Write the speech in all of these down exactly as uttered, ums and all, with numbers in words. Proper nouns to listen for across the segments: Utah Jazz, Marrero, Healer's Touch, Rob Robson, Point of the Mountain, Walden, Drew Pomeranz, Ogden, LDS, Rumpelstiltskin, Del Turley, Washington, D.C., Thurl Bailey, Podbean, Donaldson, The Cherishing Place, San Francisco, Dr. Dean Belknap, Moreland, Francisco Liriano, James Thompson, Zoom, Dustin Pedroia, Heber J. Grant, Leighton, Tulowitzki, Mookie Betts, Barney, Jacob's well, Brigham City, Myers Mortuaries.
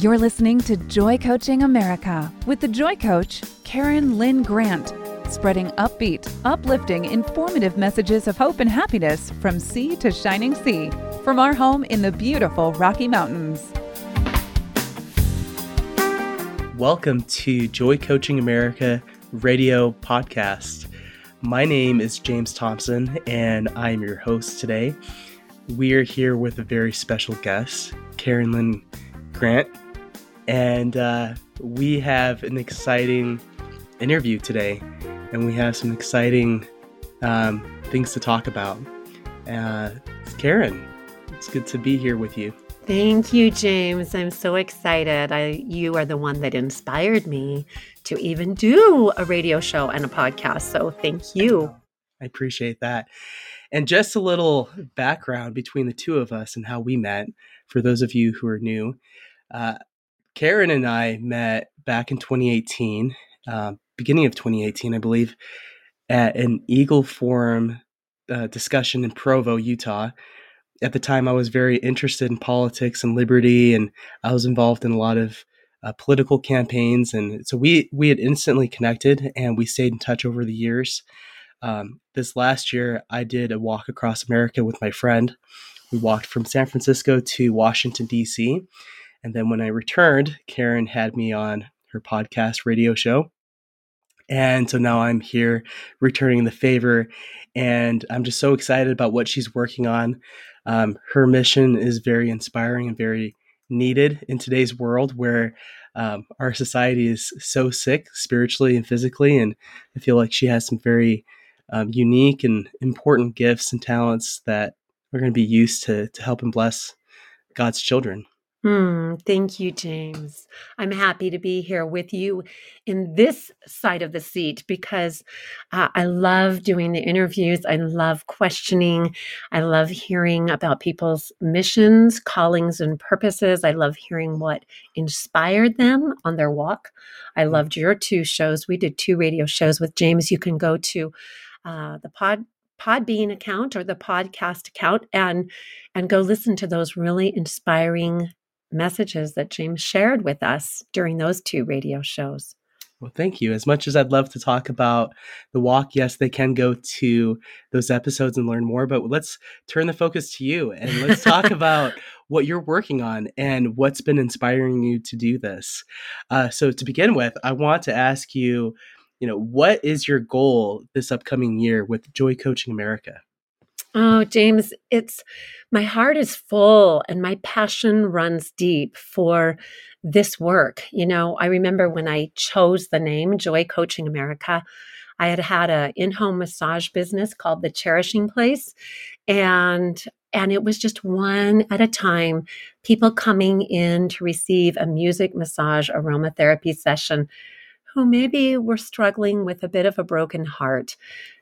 You're listening to Joy Coaching America with the Joy Coach, Karen Lynn Grant, spreading upbeat, uplifting, informative messages of hope and happiness from sea to shining sea, from our home in the beautiful Rocky Mountains. Welcome to Joy Coaching America radio podcast. My name is James Thompson, and I am your host today. We are here with a very special guest, Karen Lynn Grant, and uh, we have an exciting interview today, and we have some exciting um, things to talk about. Uh, Karen, it's good to be here with you. Thank you, James. I'm so excited. I, you are the one that inspired me to even do a radio show and a podcast. So thank you. I appreciate that. And just a little background between the two of us and how we met, for those of you who are new. Uh, Karen and I met back in twenty eighteen, uh, beginning of twenty eighteen, I believe, at an Eagle Forum uh, discussion in Provo, Utah. At the time, I was very interested in politics and liberty, and I was involved in a lot of uh, political campaigns. And so we we had instantly connected, and we stayed in touch over the years. Um, this last year, I did a walk across America with my friend. We walked from San Francisco to Washington, D C, and then when I returned, Karen had me on her podcast radio show. And so now I'm here returning the favor, and I'm just so excited about what she's working on. Um, her mission is very inspiring and very needed in today's world where um, our society is so sick spiritually and physically. And I feel like she has some very um, unique and important gifts and talents that are going to be used to, to help and bless God's children. Mm, thank you, James. I'm happy to be here with you in this side of the seat because uh, I love doing the interviews. I love questioning. I love hearing about people's missions, callings, and purposes. I love hearing what inspired them on their walk. I loved your two shows. We did two radio shows with James. You can go to uh, the pod. Podbean account or the podcast account and and go listen to those really inspiring messages that James shared with us during those two radio shows. Well, thank you. As much as I'd love to talk about the walk, yes, they can go to those episodes and learn more, but let's turn the focus to you and let's talk about what you're working on and what's been inspiring you to do this. Uh, so to begin with, I want to ask you, you know, what is your goal this upcoming year with Joy Coaching America? Oh, James, it's my heart is full and my passion runs deep for this work. You know, I remember when I chose the name Joy Coaching America, I had had a in-home massage business called The Cherishing Place, and And it was just one at a time, people coming in to receive a music, massage, aromatherapy session who maybe were struggling with a bit of a broken heart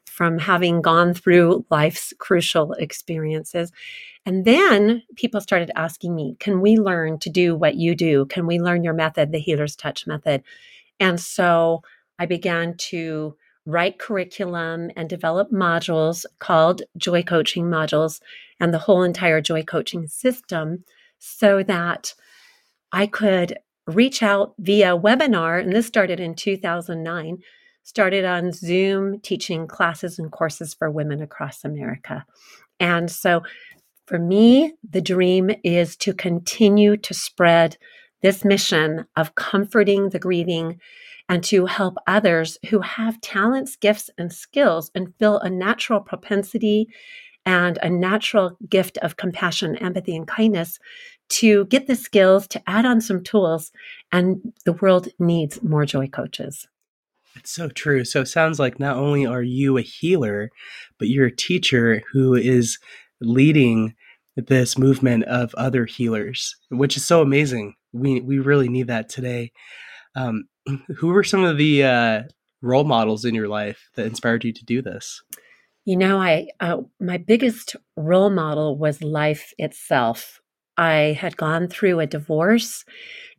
from having gone through life's crucial experiences. And then people started asking me, can we learn to do what you do? Can we learn your method, the Healer's Touch method? And so I began to write curriculum and develop modules called Joy Coaching Modules and the whole entire Joy Coaching system so that I could reach out via webinar, and this started in two thousand nine, started on Zoom teaching classes and courses for women across America. And so for me, the dream is to continue to spread this mission of comforting the grieving and to help others who have talents, gifts, and skills and feel a natural propensity and a natural gift of compassion, empathy, and kindness to get the skills, to add on some tools, and the world needs more joy coaches. It's so true. So it sounds like not only are you a healer, but you're a teacher who is leading this movement of other healers, which is so amazing. We we really need that today. Um, who were some of the uh, role models in your life that inspired you to do this? You know, I uh, my biggest role model was life itself. I had gone through a divorce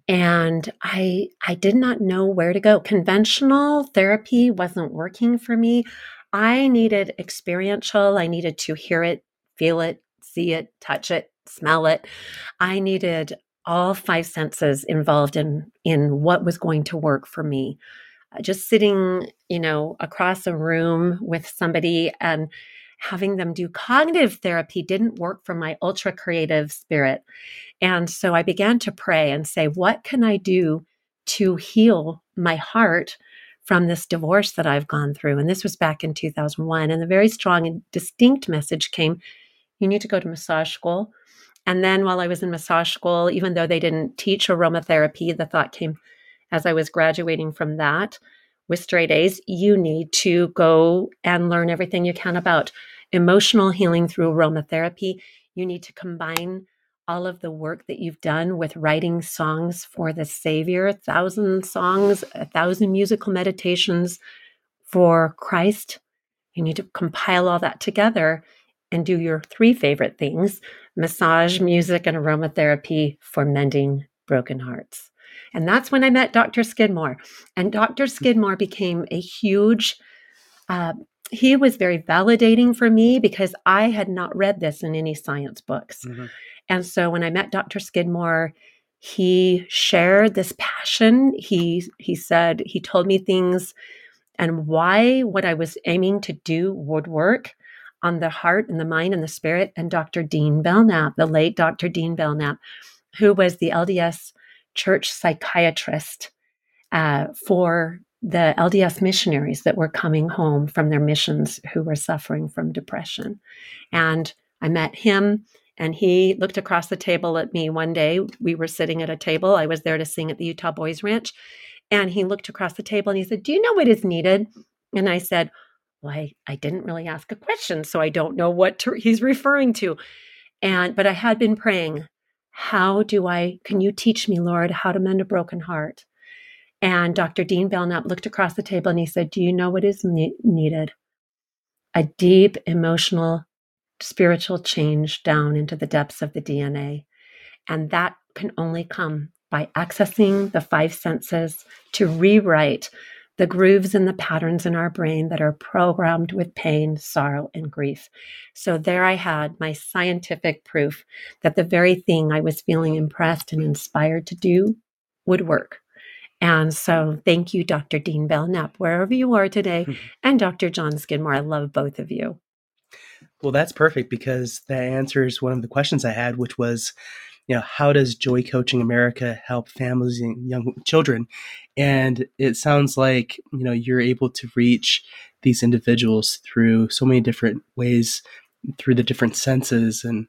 and I I did not know where to go. Conventional therapy wasn't working for me. I needed experiential. I needed to hear it, feel it, see it, touch it, smell it. I needed all five senses involved in, in what was going to work for me. Uh, just sitting, you know, across a room with somebody and having them do cognitive therapy didn't work for my ultra creative spirit. And so I began to pray and say, what can I do to heal my heart from this divorce that I've gone through? And this was back in two thousand one. And the very strong and distinct message came, you need to go to massage school. And then while I was in massage school, even though they didn't teach aromatherapy, the thought came as I was graduating from that with straight A's, you need to go and learn everything you can about emotional healing through aromatherapy. You need to combine all of the work that you've done with writing songs for the Savior, a thousand songs, a thousand musical meditations for Christ. You need to compile all that together and do your three favorite things, massage, music, and aromatherapy for mending broken hearts. And that's when I met Doctor Skidmore. And Doctor Skidmore became a huge, uh, he was very validating for me because I had not read this in any science books. Mm-hmm. And so when I met Doctor Skidmore, he shared this passion. He, he said, he told me things and why what I was aiming to do would work on the heart and the mind and the spirit. And Doctor Dean Belknap, the late Doctor Dean Belknap, who was the L D S church psychiatrist uh, for the L D S missionaries that were coming home from their missions who were suffering from depression. And I met him, and he looked across the table at me one day. We were sitting at a table. I was there to sing at the Utah Boys Ranch. And he looked across the table and he said, do you know what is needed? And I said, well, I, I didn't really ask a question, so I don't know what to, he's referring to. And, but I had been praying, how do I, can you teach me, Lord, how to mend a broken heart? And Doctor Dean Belknap looked across the table and he said, do you know what is ne- needed? A deep emotional, spiritual change down into the depths of the D N A. And that can only come by accessing the five senses to rewrite the grooves and the patterns in our brain that are programmed with pain, sorrow, and grief. So there I had my scientific proof that the very thing I was feeling impressed and inspired to do would work. And so thank you, Doctor Dean Belknap, wherever you are today, mm-hmm. and Doctor John Skidmore. I love both of you. Well, that's perfect, because that answers one of the questions I had, which was, you know, how does Joy Coaching America help families and young children? And it sounds like, you know, you're able to reach these individuals through so many different ways, through the different senses. And,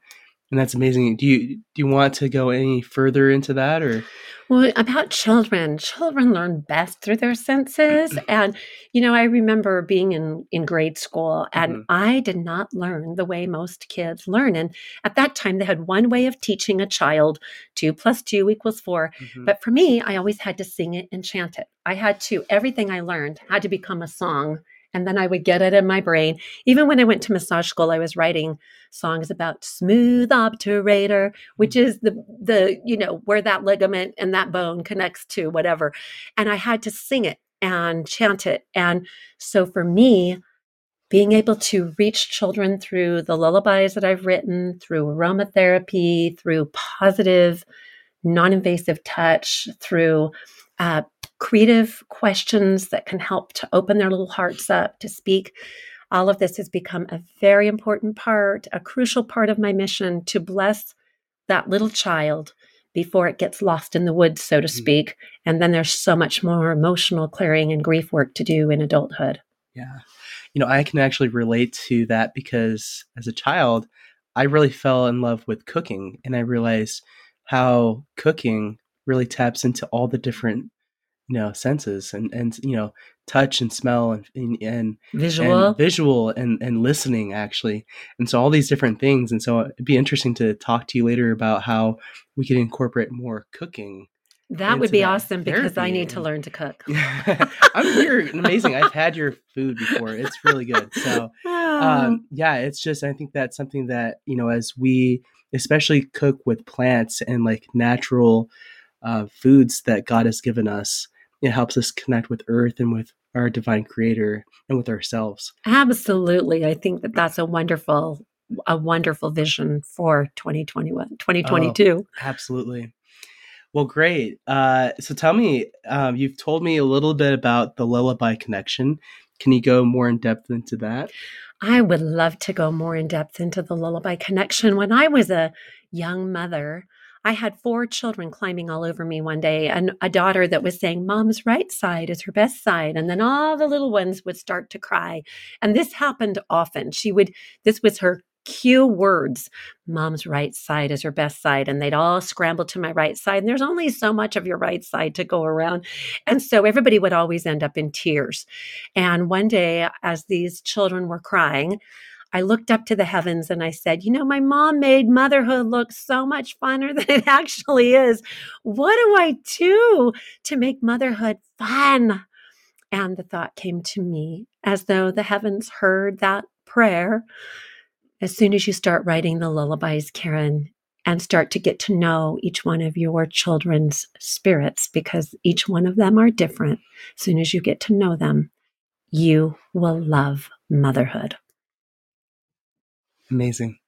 and that's amazing. Do you, do you want to go any further into that, or? Well, about children, children learn best through their senses. And, you know, I remember being in, in grade school, and mm-hmm. I did not learn the way most kids learn. And at that time, they had one way of teaching a child, two plus two equals four. Mm-hmm. But for me, I always had to sing it and chant it. I had to, everything I learned had to become a song. And then I would get it in my brain. Even when I went to massage school, I was writing songs about smooth obturator, which is the, the you know, where that ligament and that bone connects to whatever. And I had to sing it and chant it. And so for me, being able to reach children through the lullabies that I've written, through aromatherapy, through positive, non-invasive touch, through uh, creative questions that can help to open their little hearts up to speak. All of this has become a very important part, a crucial part of my mission to bless that little child before it gets lost in the woods, so to speak. And then there's so much more emotional clearing and grief work to do in adulthood. Yeah. You know, I can actually relate to that, because as a child, I really fell in love with cooking, and I realized how cooking really taps into all the different, you know, senses and, and, you know, touch and smell and, and, and visual, and visual and, and listening actually. And so all these different things. And so it'd be interesting to talk to you later about how we could incorporate more cooking. That would be that awesome therapy. Because I need to learn to cook. I'm, you're amazing. I've had your food before. It's really good. So um, yeah, it's just, I think that's something that, you know, as we especially cook with plants and like natural uh, foods that God has given us, it helps us connect with earth and with our divine creator and with ourselves. Absolutely. I think that that's a wonderful, a wonderful vision for twenty twenty-one, twenty twenty-two. Oh, absolutely. Well, great. Uh, so tell me, um, you've told me a little bit about the Lullaby Connection. Can you go more in depth into that? I would love to go more in depth into the Lullaby Connection. When I was a young mother, I had four children climbing all over me one day, and a daughter that was saying, "Mom's right side is her best side." And then all the little ones would start to cry. And this happened often. She would, this was her cue words, "Mom's right side is her best side." And they'd all scramble to my right side. And there's only so much of your right side to go around. And so everybody would always end up in tears. And one day, as these children were crying, I looked up to the heavens and I said, you know, my mom made motherhood look so much funner than it actually is. What do I do to make motherhood fun? And the thought came to me, as though the heavens heard that prayer. As soon as you start writing the lullabies, Karen, and start to get to know each one of your children's spirits, because each one of them are different, as soon as you get to know them, you will love motherhood. Amazing.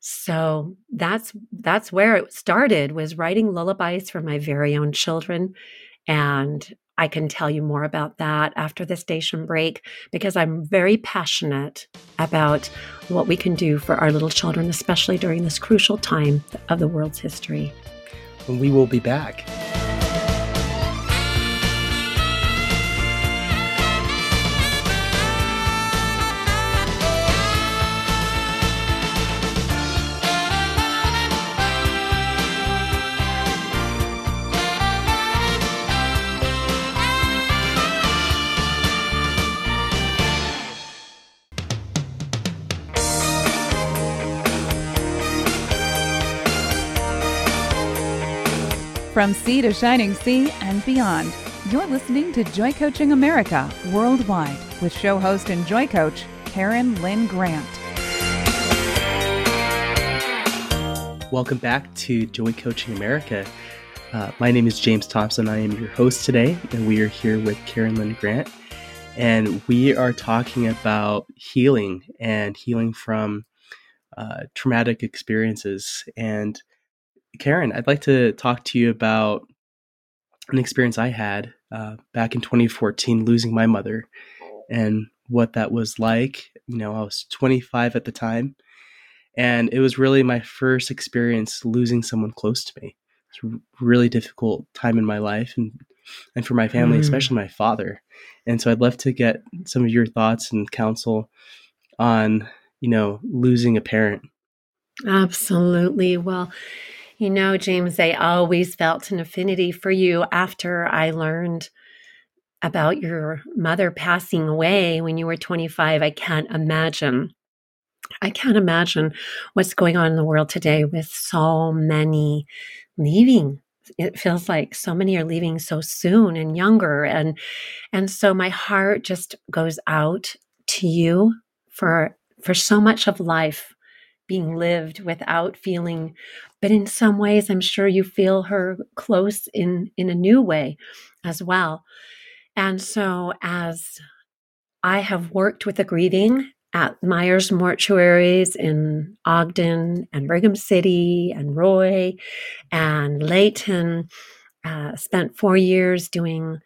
So that's that's where it started, was writing lullabies for my very own children. And I can tell you more about that after the station break, because I'm very passionate about what we can do for our little children, especially during this crucial time of the world's history. And we will be back. From sea to shining sea and beyond, you're listening to Joy Coaching America Worldwide with show host and Joy Coach, Karen Lynn Grant. Welcome back to Joy Coaching America. Uh, my name is James Thompson. I am your host today, and we are here with Karen Lynn Grant. And we are talking about healing and healing from uh, traumatic experiences. And Karen, I'd like to talk to you about an experience I had uh, back in twenty fourteen, losing my mother, and what that was like. You know, I was twenty-five at the time, and it was really my first experience losing someone close to me. It's a really difficult time in my life, and, and for my family, mm. especially my father. And so I'd love to get some of your thoughts and counsel on, you know, losing a parent. Absolutely. Well, you know, James, I always felt an affinity for you after I learned about your mother passing away when you were twenty-five. I can't imagine. I can't imagine what's going on in the world today with so many leaving. It feels like so many are leaving so soon and younger. And and so my heart just goes out to you for for so much of life being lived without feeling, but in some ways, I'm sure you feel her close in, in a new way as well. And so as I have worked with the grieving at Myers Mortuaries in Ogden and Brigham City and Roy and Leighton, uh, spent four years doing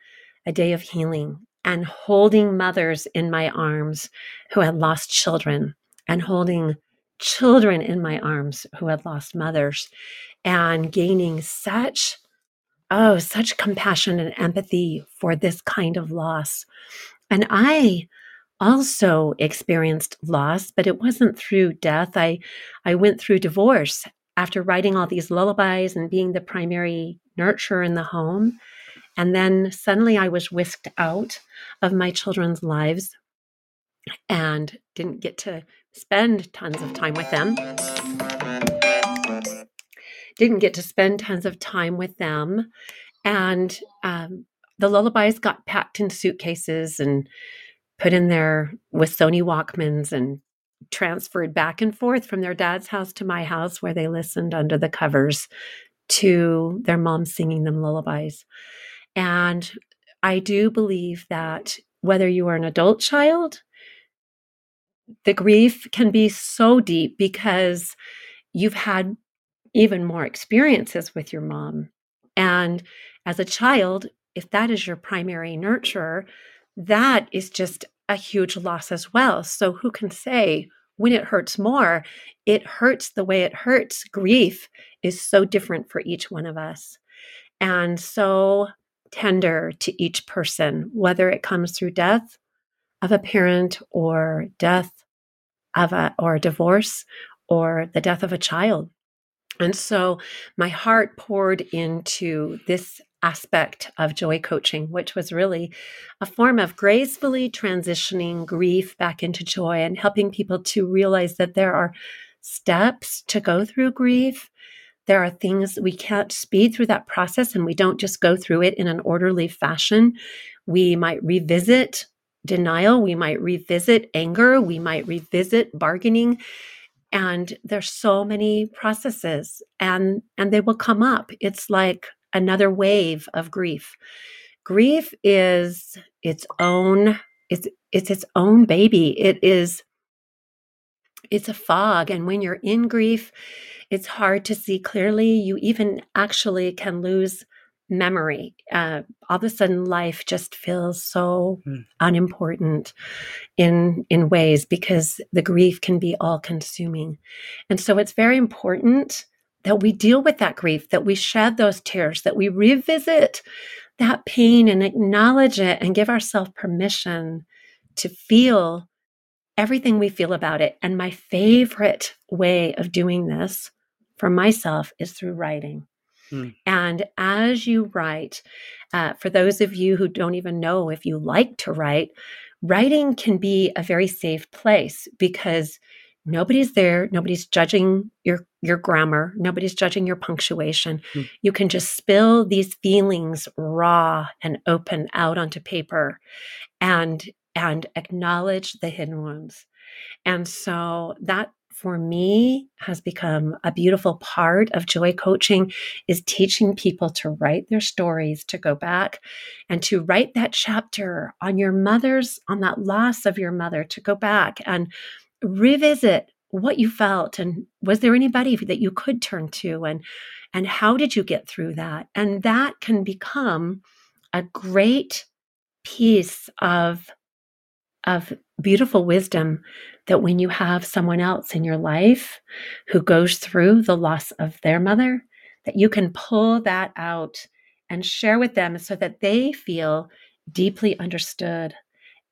a day of healing and holding mothers in my arms who had lost children, and holding children in my arms who had lost mothers, and gaining such, oh, such compassion and empathy for this kind of loss. And I also experienced loss, but it wasn't through death. I, I went through divorce after writing all these lullabies and being the primary nurturer in the home. And then suddenly I was whisked out of my children's lives and didn't get to spend tons of time with them. Didn't get to spend tons of time with them. And um, the lullabies got packed in suitcases and put in there with Sony Walkmans and transferred back and forth from their dad's house to my house, where they listened under the covers to their mom singing them lullabies. And I do believe that whether you are an adult child, the grief can be so deep because you've had even more experiences with your mom And as a child, if that is your primary nurturer, that is just a huge loss as well. So who can say when it hurts more? It hurts the way it hurts. Grief is so different for each one of us, and so tender to each person, whether it comes through death of a parent or death of a or a divorce or the death of a child. And so my heart poured into this aspect of joy coaching, which was really a form of gracefully transitioning grief back into joy and helping people to realize that there are steps to go through grief. There are things we can't speed through that process, and we don't just go through it in an orderly fashion. We might revisit denial. We might revisit anger. We might revisit bargaining. And there's so many processes, and, and they will come up. It's like another wave of grief. Grief is its own, it's it's its own baby. It is, it's a fog. And when you're in grief, it's hard to see clearly. You even actually can lose memory. Uh, all of a sudden, life just feels so mm. unimportant in in ways, because the grief can be all-consuming. And so it's very important that we deal with that grief, that we shed those tears, that we revisit that pain and acknowledge it and give ourselves permission to feel everything we feel about it. And my favorite way of doing this for myself is through writing. Mm. And as you write, uh, for those of you who don't even know if you like to write, writing can be a very safe place, because nobody's there. Nobody's judging your, your grammar. Nobody's judging your punctuation. Mm. You can just spill these feelings raw and open out onto paper and, and acknowledge the hidden wounds. And so that, for me, has become a beautiful part of joy coaching, is teaching people to write their stories, to go back and to write that chapter on your mother's, on that loss of your mother, to go back and revisit what you felt, and was there anybody that you could turn to, and and how did you get through that? And that can become a great piece of of beautiful wisdom, that when you have someone else in your life who goes through the loss of their mother, that you can pull that out and share with them so that they feel deeply understood,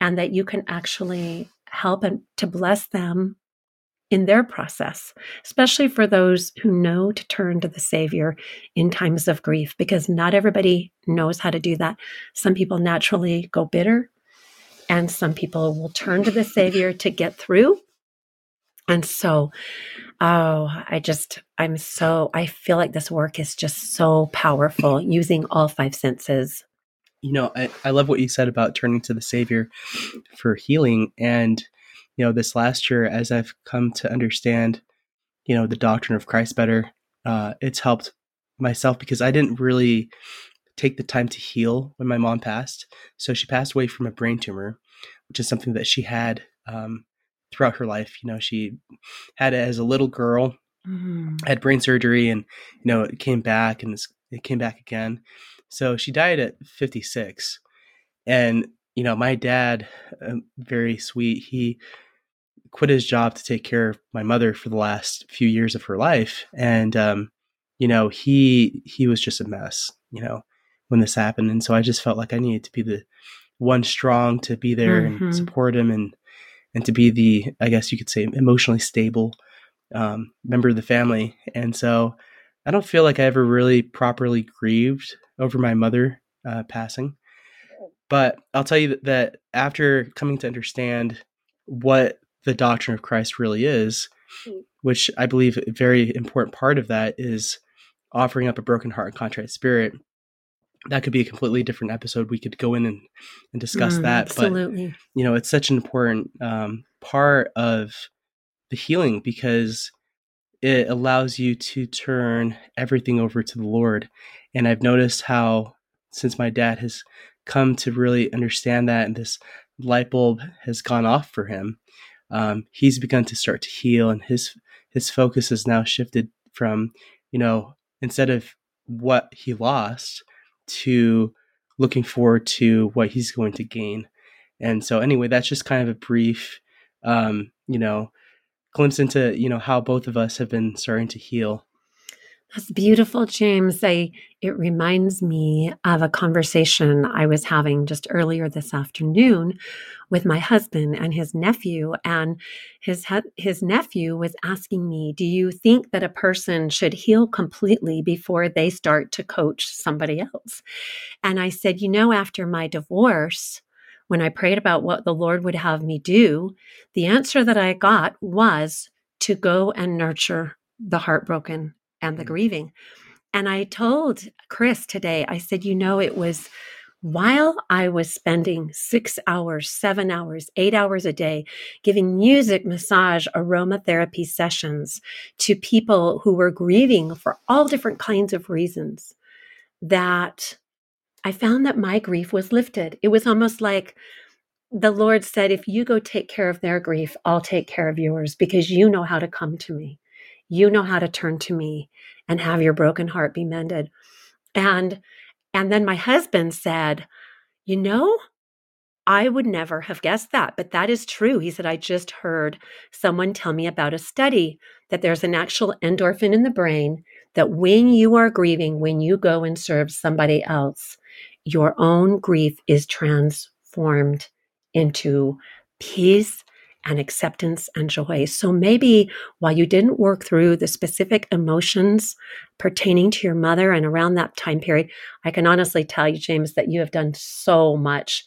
and that you can actually help and to bless them in their process, especially for those who know to turn to the Savior in times of grief, because not everybody knows how to do that. Some people naturally go bitter, and some people will turn to the Savior to get through. And so, oh, I just, I'm so, I feel like this work is just so powerful, using all five senses. You know, I, I love what you said about turning to the Savior for healing. And, you know, this last year, as I've come to understand, you know, the doctrine of Christ better, uh, it's helped myself, because I didn't really take the time to heal when my mom passed. So she passed away from a brain tumor, which is something that she had um, throughout her life. You know, she had it as a little girl, mm-hmm. had brain surgery, and, you know, it came back and it came back again. So she died at fifty-six. And, you know, my dad, um, very sweet, he quit his job to take care of my mother for the last few years of her life. And, um, you know, he, he was just a mess, you know, when this happened. And so I just felt like I needed to be the one strong to be there mm-hmm. and support him, and, and to be the, I guess you could say, emotionally stable, um, member of the family. And so I don't feel like I ever really properly grieved over my mother uh, passing. But I'll tell you that after coming to understand what the doctrine of Christ really is, which I believe a very important part of that is offering up a broken heart and contrite spirit. That could be a completely different episode. We could go in and, and discuss mm, that. Absolutely. But, you know, it's such an important um, part of the healing, because it allows you to turn everything over to the Lord. And I've noticed how, since my dad has come to really understand that, and this light bulb has gone off for him, um, he's begun to start to heal. And his, his focus has now shifted from, you know, instead of what he lost to looking forward to what he's going to gain. And so anyway, that's just kind of a brief, um, you know, glimpse into, you know, how both of us have been starting to heal. That's beautiful, James. I, it reminds me of a conversation I was having just earlier this afternoon with my husband and his nephew. And his his nephew was asking me, do you think that a person should heal completely before they start to coach somebody else? And I said, you know, after my divorce, when I prayed about what the Lord would have me do, the answer that I got was to go and nurture the heartbroken and the grieving. And I told Chris today, I said, you know, it was while I was spending six hours, seven hours, eight hours a day, giving music, massage, aromatherapy sessions to people who were grieving for all different kinds of reasons, that I found that my grief was lifted. It was almost like the Lord said, if you go take care of their grief, I'll take care of yours, because you know how to come to me. You know how to turn to me and have your broken heart be mended. And and then my husband said, you know, I would never have guessed that, but that is true. He said, I just heard someone tell me about a study that there's an actual endorphin in the brain that when you are grieving, when you go and serve somebody else, your own grief is transformed into peace and acceptance and joy. So maybe while you didn't work through the specific emotions pertaining to your mother and around that time period, I can honestly tell you, James, that you have done so much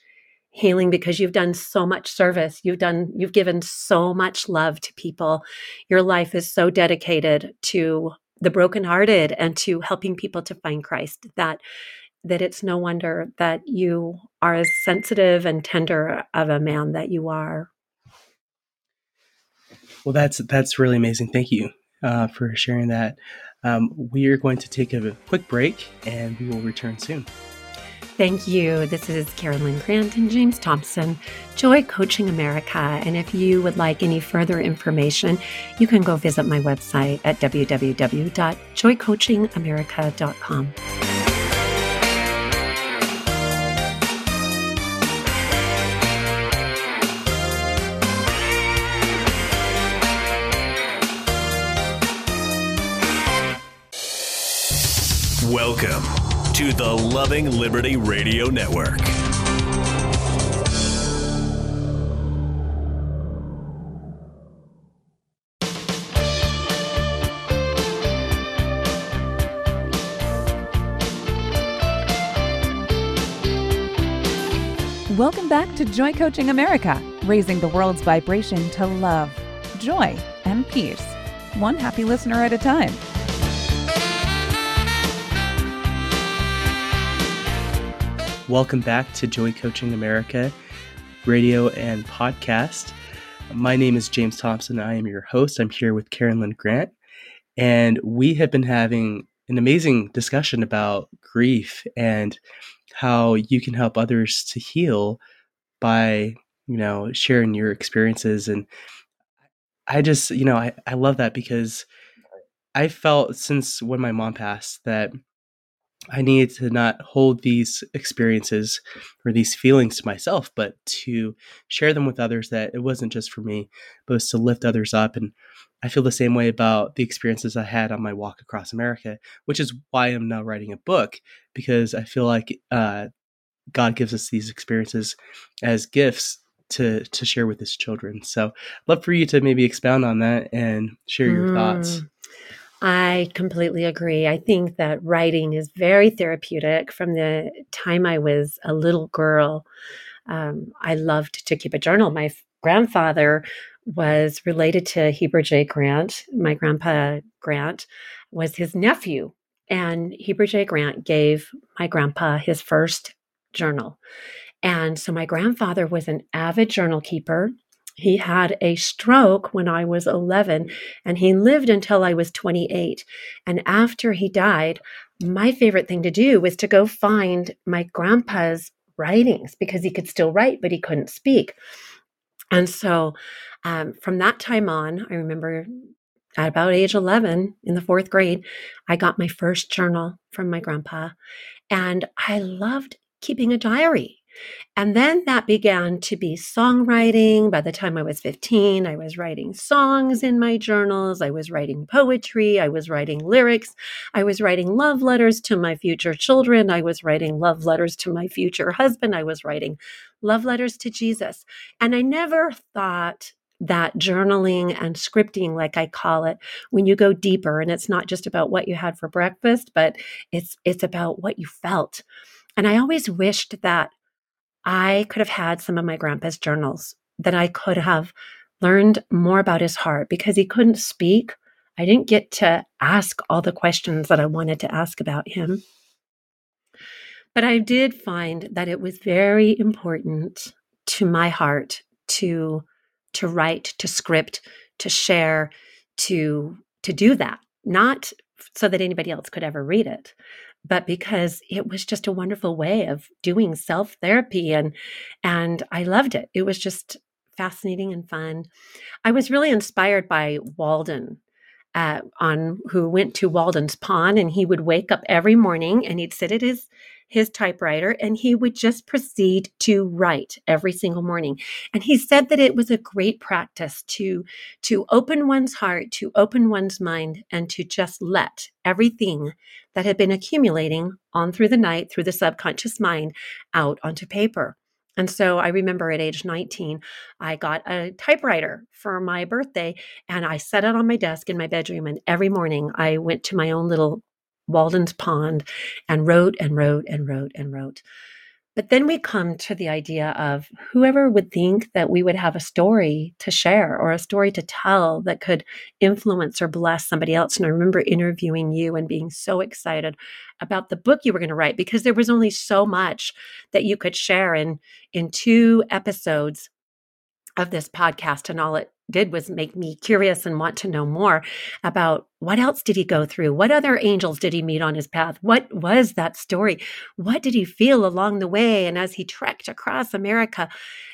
healing because you've done so much service. You've done, you've given so much love to people. Your life is so dedicated to the brokenhearted and to helping people to find Christ that that it's no wonder that you are as sensitive and tender of a man that you are. Well, that's that's really amazing. Thank you uh, for sharing that. Um, we are going to take a quick break and we will return soon. Thank you. This is Karen Lynn Grant and James Thompson, Joy Coaching America. And if you would like any further information, you can go visit my website at w w w dot joy coaching america dot com. Welcome to the Loving Liberty Radio Network. Welcome back to Joy Coaching America, raising the world's vibration to love, joy, and peace, one happy listener at a time. Welcome back to Joy Coaching America radio and podcast. My name is James Thompson. I am your host. I'm here with Karen Lynn Grant, and we have been having an amazing discussion about grief and how you can help others to heal by, you know, sharing your experiences. And I just, you know, I, I love that because I felt since when my mom passed that I needed to not hold these experiences or these feelings to myself, but to share them with others, that it wasn't just for me, but it was to lift others up. And I feel the same way about the experiences I had on my walk across America, which is why I'm now writing a book, because I feel like uh, God gives us these experiences as gifts to to share with his children. So I'd love for you to maybe expound on that and share your mm. thoughts. I completely agree. I think that writing is very therapeutic. From the time I was a little girl, um, I loved to keep a journal. My f- grandfather was related to Heber J. Grant. My grandpa Grant was his nephew, and Heber J. Grant gave my grandpa his first journal. And so my grandfather was an avid journal keeper. He had a stroke when I was eleven, and he lived until I was twenty-eight. And after he died, my favorite thing to do was to go find my grandpa's writings, because he could still write, but he couldn't speak. And so um, from that time on, I remember at about age eleven in the fourth grade, I got my first journal from my grandpa, and I loved keeping a diary. And then that began to be songwriting. By the time I was fifteen, I was writing songs in my journals. I was writing poetry. I was writing lyrics. I was writing love letters to my future children. I was writing love letters to my future husband. I was writing love letters to Jesus. And I never thought that journaling and scripting, like I call it, when you go deeper, and it's not just about what you had for breakfast, but it's it's about what you felt. And I always wished that I could have had some of my grandpa's journals, that I could have learned more about his heart, because he couldn't speak. I didn't get to ask all the questions that I wanted to ask about him. But I did find that it was very important to my heart to, to write, to script, to share, to, to do that, not so that anybody else could ever read it, but because it was just a wonderful way of doing self-therapy, and and I loved it. It was just fascinating and fun. I was really inspired by Walden, uh, on who went to Walden's pond, and he would wake up every morning and he'd sit at his his typewriter and he would just proceed to write every single morning. And he said that it was a great practice to, to open one's heart, to open one's mind, and to just let everything that had been accumulating on through the night, through the subconscious mind, out onto paper. And so I remember at age nineteen, I got a typewriter for my birthday and I set it on my desk in my bedroom. And every morning I went to my own little Walden's pond and wrote and wrote and wrote and wrote. But then we come to the idea of whoever would think that we would have a story to share or a story to tell that could influence or bless somebody else. And I remember interviewing you and being so excited about the book you were going to write, because there was only so much that you could share in, in two episodes of this podcast, and all it did was make me curious and want to know more about what else did he go through? What other angels did he meet on his path? What was that story? What did he feel along the way and as he trekked across America?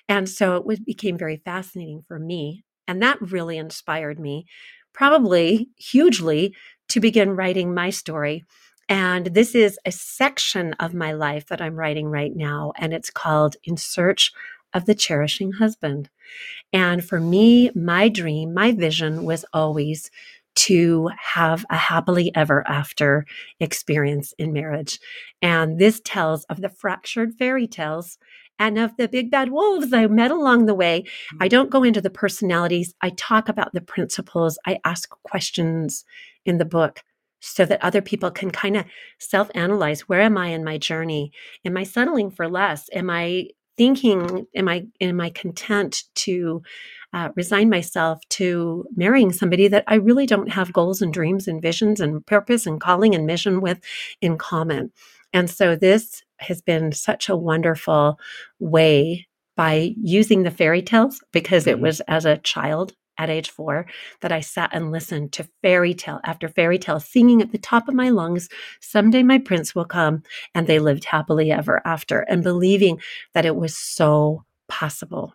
And so it was, became very fascinating for me. And that really inspired me, probably hugely, to begin writing my story. And this is a section of my life that I'm writing right now, and it's called In Search of the Cherishing Husband. And for me, my dream, my vision was always to have a happily ever after experience in marriage. And this tells of the fractured fairy tales and of the big bad wolves I met along the way. I don't go into the personalities. I talk about the principles. I ask questions in the book so that other people can kind of self-analyze. Where am I in my journey? Am I settling for less? Am I thinking, am I am I content to uh, resign myself to marrying somebody that I really don't have goals and dreams and visions and purpose and calling and mission with in common? And so this has been such a wonderful way, by using the fairy tales, because mm-hmm. it was as a child at age four that I sat and listened to fairy tale after fairy tale, singing at the top of my lungs, someday my prince will come, and they lived happily ever after, and believing that it was so possible.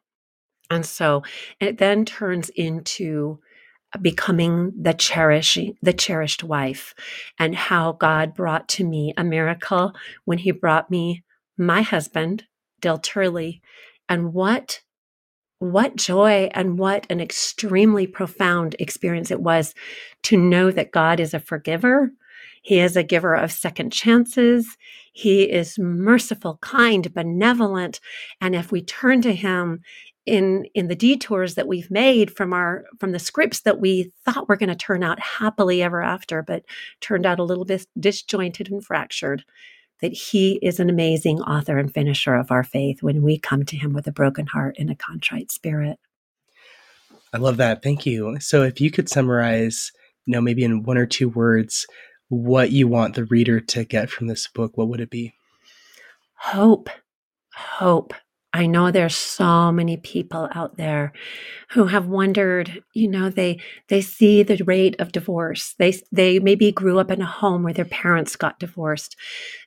And so it then turns into becoming the cherishing, the cherished wife, and how God brought to me a miracle when he brought me my husband, Del Turley, and what What joy and what an extremely profound experience it was to know that God is a forgiver. He is a giver of second chances. He is merciful, kind, benevolent. And if we turn to him in, in the detours that we've made from our, from the scripts that we thought were going to turn out happily ever after, but turned out a little bit disjointed and fractured, that he is an amazing author and finisher of our faith when we come to him with a broken heart and a contrite spirit. I love that. Thank you. So if you could summarize, you know, maybe in one or two words, what you want the reader to get from this book, what would it be? Hope. Hope. I know there's so many people out there who have wondered, you know, they they see the rate of divorce. They they maybe grew up in a home where their parents got divorced.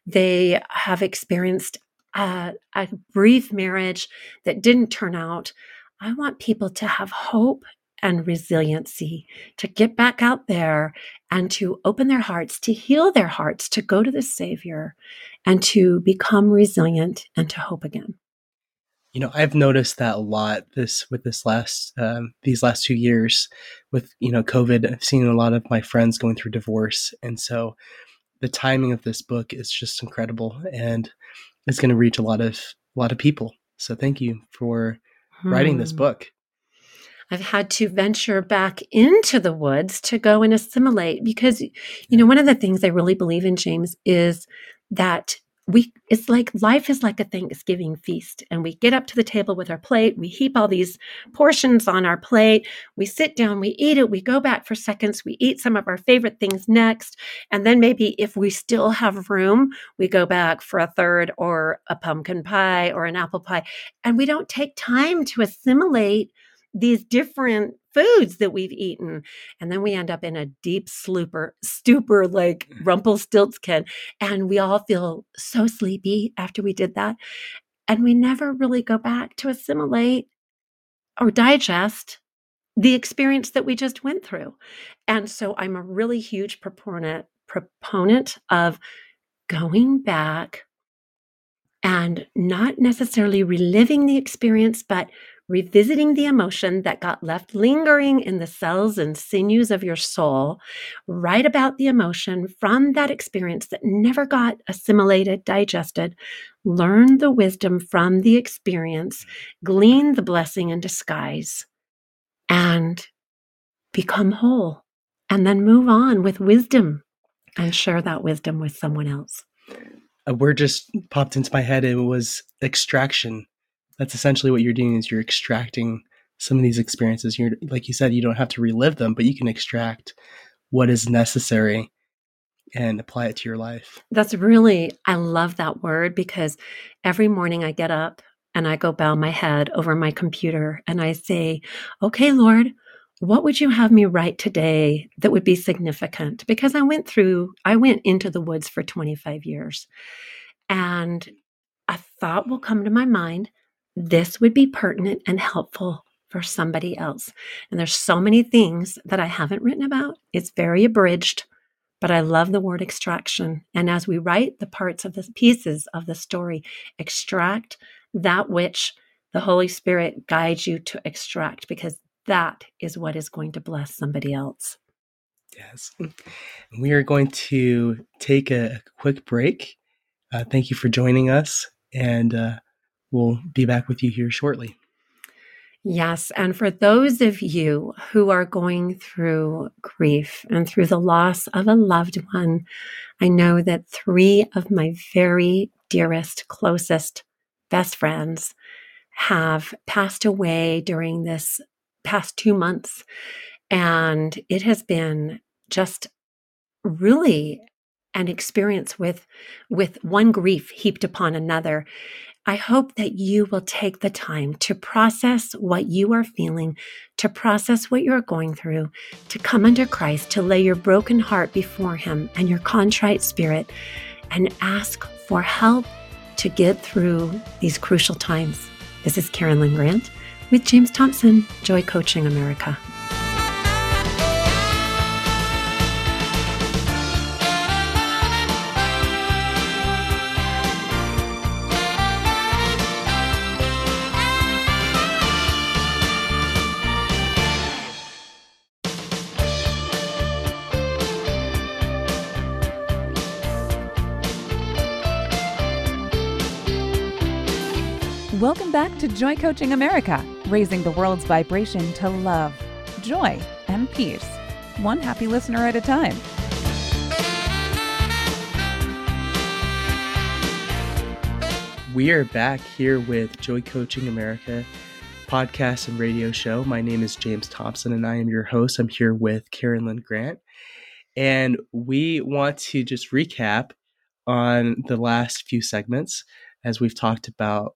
They have experienced a, a brief marriage that didn't turn out. I want people to have hope and resiliency, to get back out there and to open their hearts, to heal their hearts, to go to the Savior and to become resilient and to hope again. You know, I've noticed that a lot this with this last, um, these last two years with, you know, COVID. I've seen a lot of my friends going through divorce. And so the timing of this book is just incredible, and it's going to reach a lot of, a lot of people. So thank you for hmm. writing this book. I've had to venture back into the woods to go and assimilate because, you know, one of the things I really believe in, James, is that We it's like life is like a Thanksgiving feast, and we get up to the table with our plate. We heap all these portions on our plate. We sit down, we eat it. We go back for seconds. We eat some of our favorite things next. And then maybe if we still have room, we go back for a third or a pumpkin pie or an apple pie. And we don't take time to assimilate these different foods that we've eaten. And then we end up in a deep slooper, stupor like Rumpelstiltskin. And we all feel so sleepy after we did that. And we never really go back to assimilate or digest the experience that we just went through. And so I'm a really huge proponent, proponent of going back and not necessarily reliving the experience, but revisiting the emotion that got left lingering in the cells and sinews of your soul. Write about the emotion from that experience that never got assimilated, digested. Learn the wisdom from the experience, glean the blessing in disguise, and become whole. And then move on with wisdom and share that wisdom with someone else. A word just popped into my head. It was extraction. That's essentially what you're doing, is you're extracting some of these experiences. You're, like you said, you don't have to relive them, but you can extract what is necessary and apply it to your life. That's really, I love that word, because every morning I get up and I go bow my head over my computer and I say, okay, Lord, what would you have me write today that would be significant? Because I went through, I went into the woods for twenty-five years, and a thought will come to my mind. This would be pertinent and helpful for somebody else. And there's so many things that I haven't written about. It's very abridged, but I love the word extraction. And as we write the parts of the pieces of the story, extract that which the Holy Spirit guides you to extract, because that is what is going to bless somebody else. Yes. We are going to take a quick break. Uh, thank you for joining us. And, uh, we'll be back with you here shortly. Yes. And for those of you who are going through grief and through the loss of a loved one, I know that three of my very dearest, closest, best friends have passed away during this past two months. And it has been just really an experience with, with one grief heaped upon another. I hope that you will take the time to process what you are feeling, to process what you're going through, to come under Christ, to lay your broken heart before Him and your contrite spirit, and ask for help to get through these crucial times. This is Karen Lynn Grant with James Thompson, Joy Coaching America. Welcome back to Joy Coaching America, raising the world's vibration to love, joy, and peace, one happy listener at a time. We are back here with Joy Coaching America podcast and radio show. My name is James Thompson, and I am your host. I'm here with Karen Lynn Grant, and we want to just recap on the last few segments as we've talked about,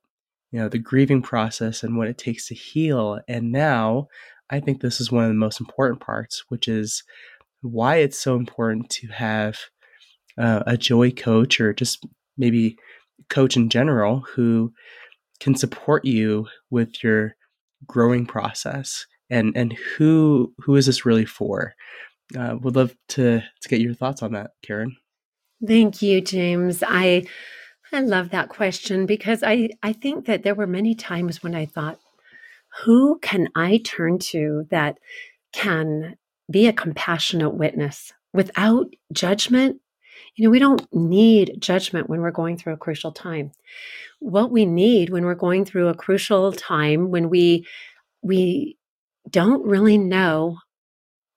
you know, the grieving process and what it takes to heal. And now I think this is one of the most important parts, which is why it's so important to have uh, a joy coach, or just maybe coach in general, who can support you with your growing process and and who who is this really for? Uh, would love to to get your thoughts on that, Karen. Thank you, James. I I love that question because I, I think that there were many times when I thought, who can I turn to that can be a compassionate witness without judgment? You know, we don't need judgment when we're going through a crucial time. What we need when we're going through a crucial time, when we we don't really know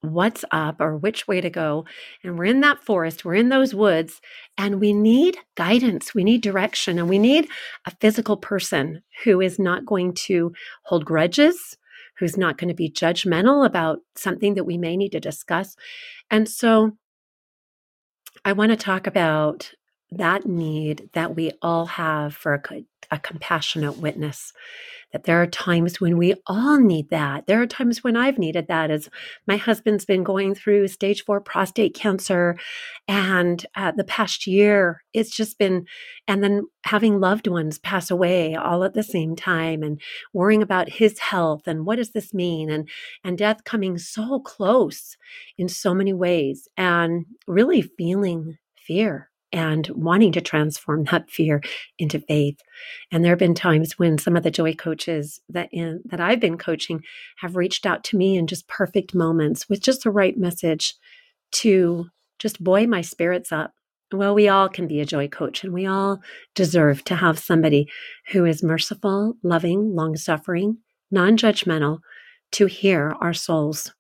what's up or which way to go, and we're in that forest, we're in those woods, and we need guidance, we need direction, and we need a physical person who is not going to hold grudges, who's not going to be judgmental about something that we may need to discuss. And so I want to talk about that need that we all have for a, a compassionate witness, that there are times when we all need that. There are times when I've needed that, as my husband's been going through stage four prostate cancer, and uh, the past year, it's just been, and then having loved ones pass away all at the same time, and worrying about his health, and what does this mean, and and death coming so close in so many ways, and really feeling fear and wanting to transform that fear into faith. And there have been times when some of the Joy coaches that in, that I've been coaching have reached out to me in just perfect moments with just the right message to just buoy my spirits up. Well, we all can be a Joy coach, and we all deserve to have somebody who is merciful, loving, long-suffering, non-judgmental, to hear our souls'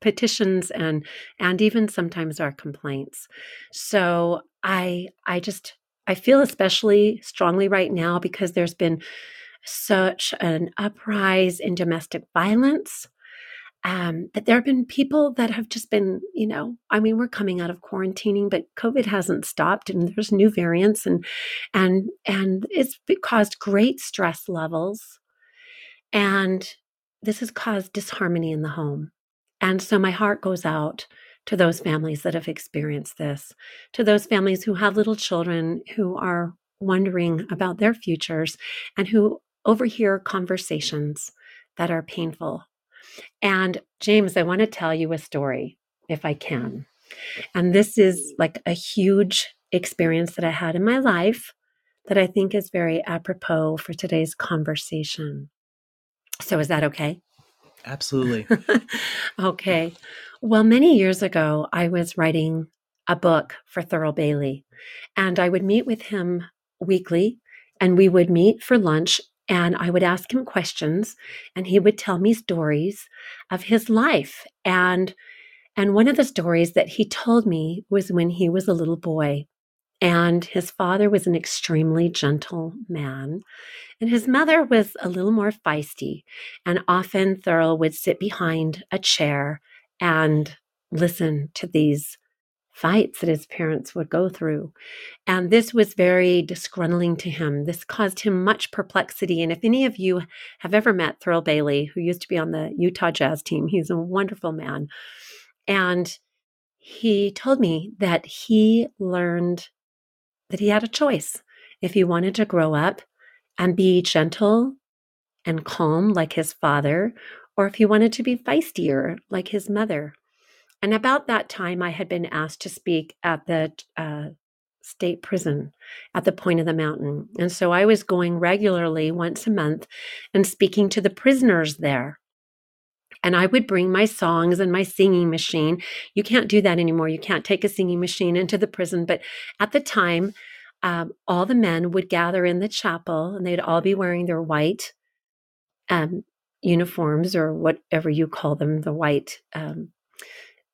petitions and and even sometimes our complaints. So I I just I feel especially strongly right now because there's been such an uprise in domestic violence. Um, that there have been people that have just been, you know, I mean, we're coming out of quarantining, but COVID hasn't stopped, and there's new variants, and and and it's caused great stress levels, and this has caused disharmony in the home. And so my heart goes out to those families that have experienced this, to those families who have little children who are wondering about their futures and who overhear conversations that are painful. And James, I want to tell you a story, if I can. And this is like a huge experience that I had in my life that I think is very apropos for today's conversation. So is that okay? Absolutely. Okay. Well, many years ago, I was writing a book for Thurl Bailey, and I would meet with him weekly, and we would meet for lunch, and I would ask him questions, and he would tell me stories of his life. And and one of the stories that he told me was when he was a little boy, and his father was an extremely gentle man, and his mother was a little more feisty. And often Thurl would sit behind a chair and listen to these fights that his parents would go through. And this was very disgruntling to him. This caused him much perplexity. And if any of you have ever met Thurl Bailey, who used to be on the Utah Jazz team, he's a wonderful man. And he told me that he learned that he had a choice. If he wanted to grow up and be gentle and calm like his father, or if he wanted to be feistier like his mother. And about that time, I had been asked to speak at the uh, state prison at the Point of the Mountain. And so I was going regularly once a month and speaking to the prisoners there. And I would bring my songs and my singing machine. You can't do that anymore. You can't take a singing machine into the prison. But at the time, um, all the men would gather in the chapel, and they'd all be wearing their white um, uniforms, or whatever you call them, the white um,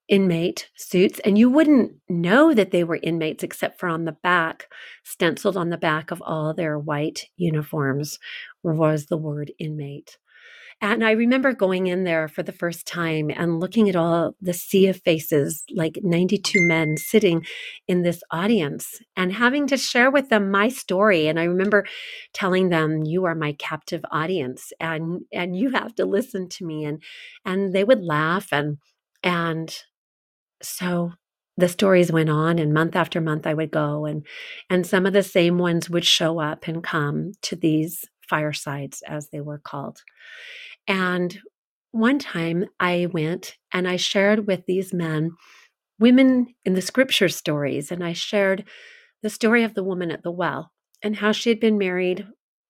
inmate suits. And you wouldn't know that they were inmates except for on the back, stenciled on the back of all their white uniforms, was the word inmate. And I remember going in there for the first time and looking at all the sea of faces, like ninety-two men sitting in this audience, and having to share with them my story. And I remember telling them, you are my captive audience, and and you have to listen to me. And and they would laugh. And and so the stories went on, and month after month I would go, and and some of the same ones would show up and come to these firesides, as they were called. And one time I went and I shared with these men women in the scripture stories, and I shared the story of the woman at the well and how she had been married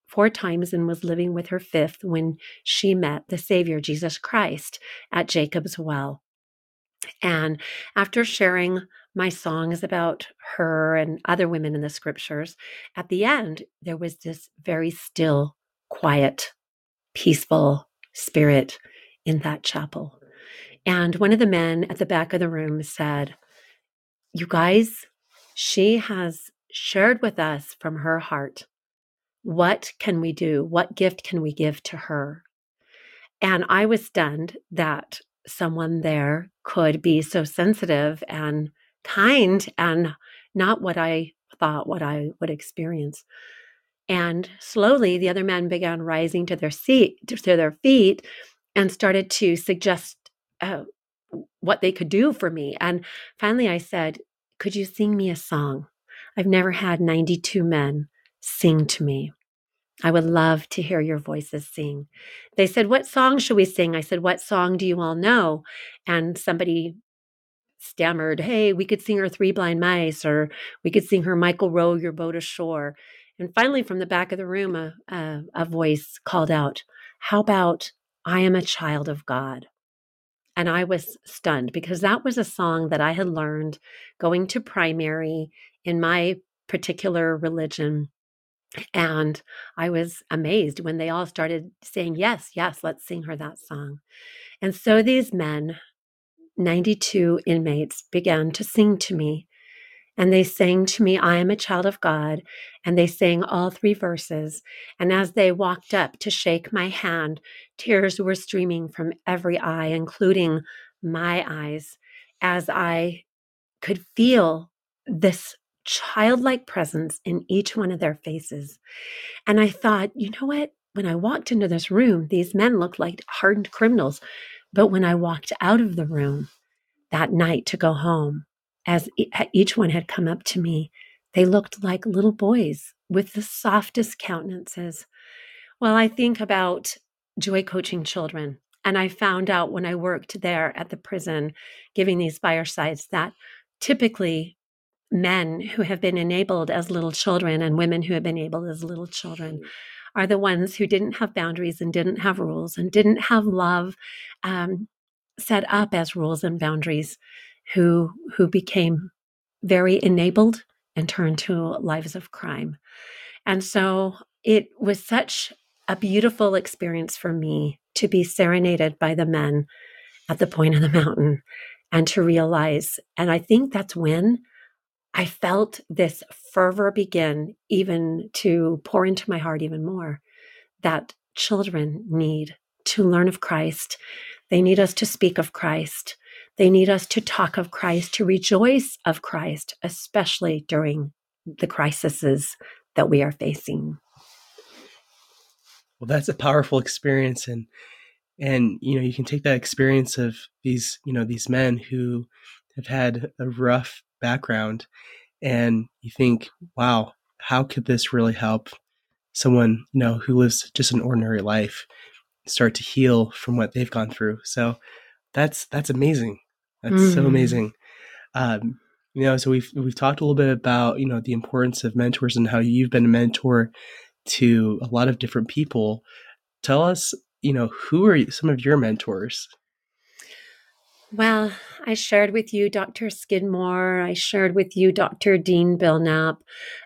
four times and was living with her fifth when she met the Savior, Jesus Christ, at Jacob's well. And after sharing my songs about her and other women in the scriptures, at the end, there was this very still, quiet, peaceful spirit in that chapel. And one of the men at the back of the room said, "You guys, she has shared with us from her heart. What can we do? What gift can we give to her?" And I was stunned that someone there could be so sensitive and kind and not what I thought what I would experience. And slowly the other men began rising to their seat, to their feet, and started to suggest uh, what they could do for me. And finally I said, "Could you sing me a song? I've never had ninety-two men sing to me. I would love to hear your voices sing." They said, "What song should we sing?" I said, "What song do you all know?" And somebody stammered, "Hey, we could sing her Three Blind Mice, or we could sing her Michael Row Your Boat Ashore." And finally, from the back of the room, a, a, a voice called out, "How about I Am a Child of God?" And I was stunned, because that was a song that I had learned going to primary in my particular religion. And I was amazed when they all started saying, yes, yes, let's sing her that song. And so these men, ninety-two inmates, began to sing to me. And they sang to me, "I Am a Child of God." And they sang all three verses. And as they walked up to shake my hand, tears were streaming from every eye, including my eyes, as I could feel this childlike presence in each one of their faces. And I thought, you know what? When I walked into this room, these men looked like hardened criminals. But when I walked out of the room that night to go home, as each one had come up to me, they looked like little boys with the softest countenances. Well, I think about Joy Coaching Children, and I found out when I worked there at the prison giving these firesides that typically men who have been enabled as little children and women who have been enabled as little children are the ones who didn't have boundaries and didn't have rules and didn't have love um, set up as rules and boundaries, who who became very enabled and turned to lives of crime. And so it was such a beautiful experience for me to be serenaded by the men at the Point of the Mountain and to realize, and I think that's when I felt this fervor begin even to pour into my heart even more, that children need to learn of Christ. They need us to speak of Christ. They need us to talk of Christ, to rejoice of Christ, especially during the crises that we are facing. Well, that's a powerful experience. And, and, you know, you can take that experience of these, you know, these men who have had a rough background, and you think, wow, how could this really help someone, you know, who lives just an ordinary life start to heal from what they've gone through? So that's, that's amazing. That's mm. so amazing. Um, you know, so we've, we've talked a little bit about, you know, the importance of mentors and how you've been a mentor to a lot of different people. Tell us, you know, who are some of your mentors? Well, I shared with you Doctor Skidmore. I shared with you Doctor Dean Belknap.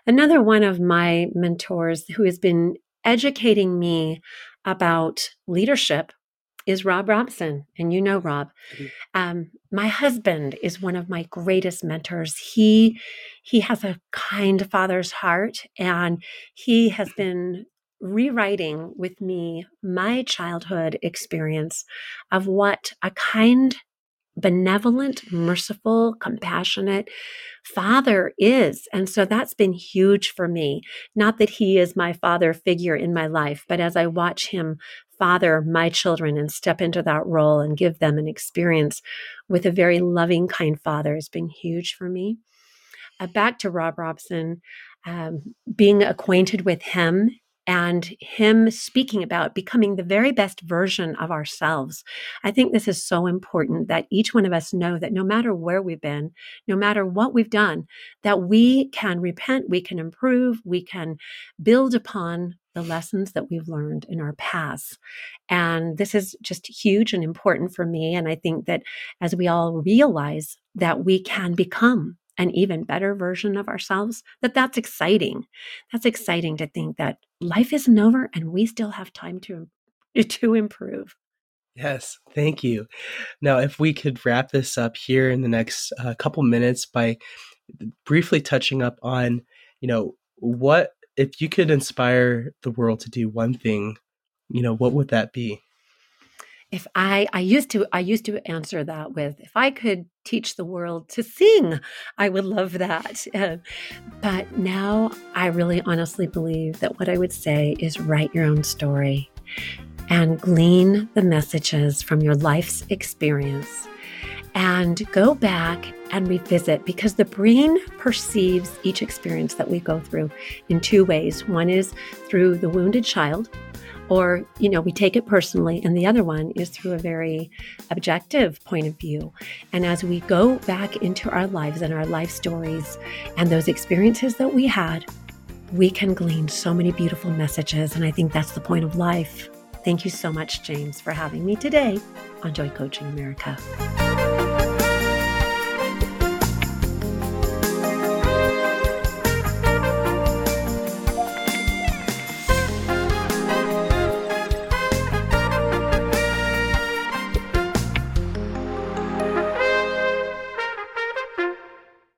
Another one of my mentors who has been educating me about leadership is Rob Robson, and you know Rob. Mm-hmm. Um, my husband is one of my greatest mentors. He he has a kind father's heart, and he has been rewriting with me my childhood experience of what a kind, benevolent, merciful, compassionate father is. And so that's been huge for me. Not that he is my father figure in my life, but as I watch him father my children and step into that role and give them an experience with a very loving, kind father has been huge for me. Uh, back to Rob Robson, um, being acquainted with him and him speaking about becoming the very best version of ourselves. I think this is so important that each one of us know that no matter where we've been, no matter what we've done, that we can repent, we can improve, we can build upon the lessons that we've learned in our past. And this is just huge and important for me. And I think that as we all realize that we can become an even better version of ourselves, that that's exciting. That's exciting to think that life isn't over and we still have time to, to improve. Yes, thank you. Now, if we could wrap this up here in the next uh, couple minutes by briefly touching up on, you know, what, if you could inspire the world to do one thing, you know, what would that be? If I, I used to, I used to answer that with, if I could teach the world to sing, I would love that. Uh, but now I really honestly believe that what I would say is write your own story and glean the messages from your life's experience and go back and revisit, because the brain perceives each experience that we go through in two ways. One is through the wounded child, or, you know, we take it personally. And the other one is through a very objective point of view. And as we go back into our lives and our life stories and those experiences that we had, we can glean so many beautiful messages. And I think that's the point of life. Thank you so much, James, for having me today on Joy Coaching America.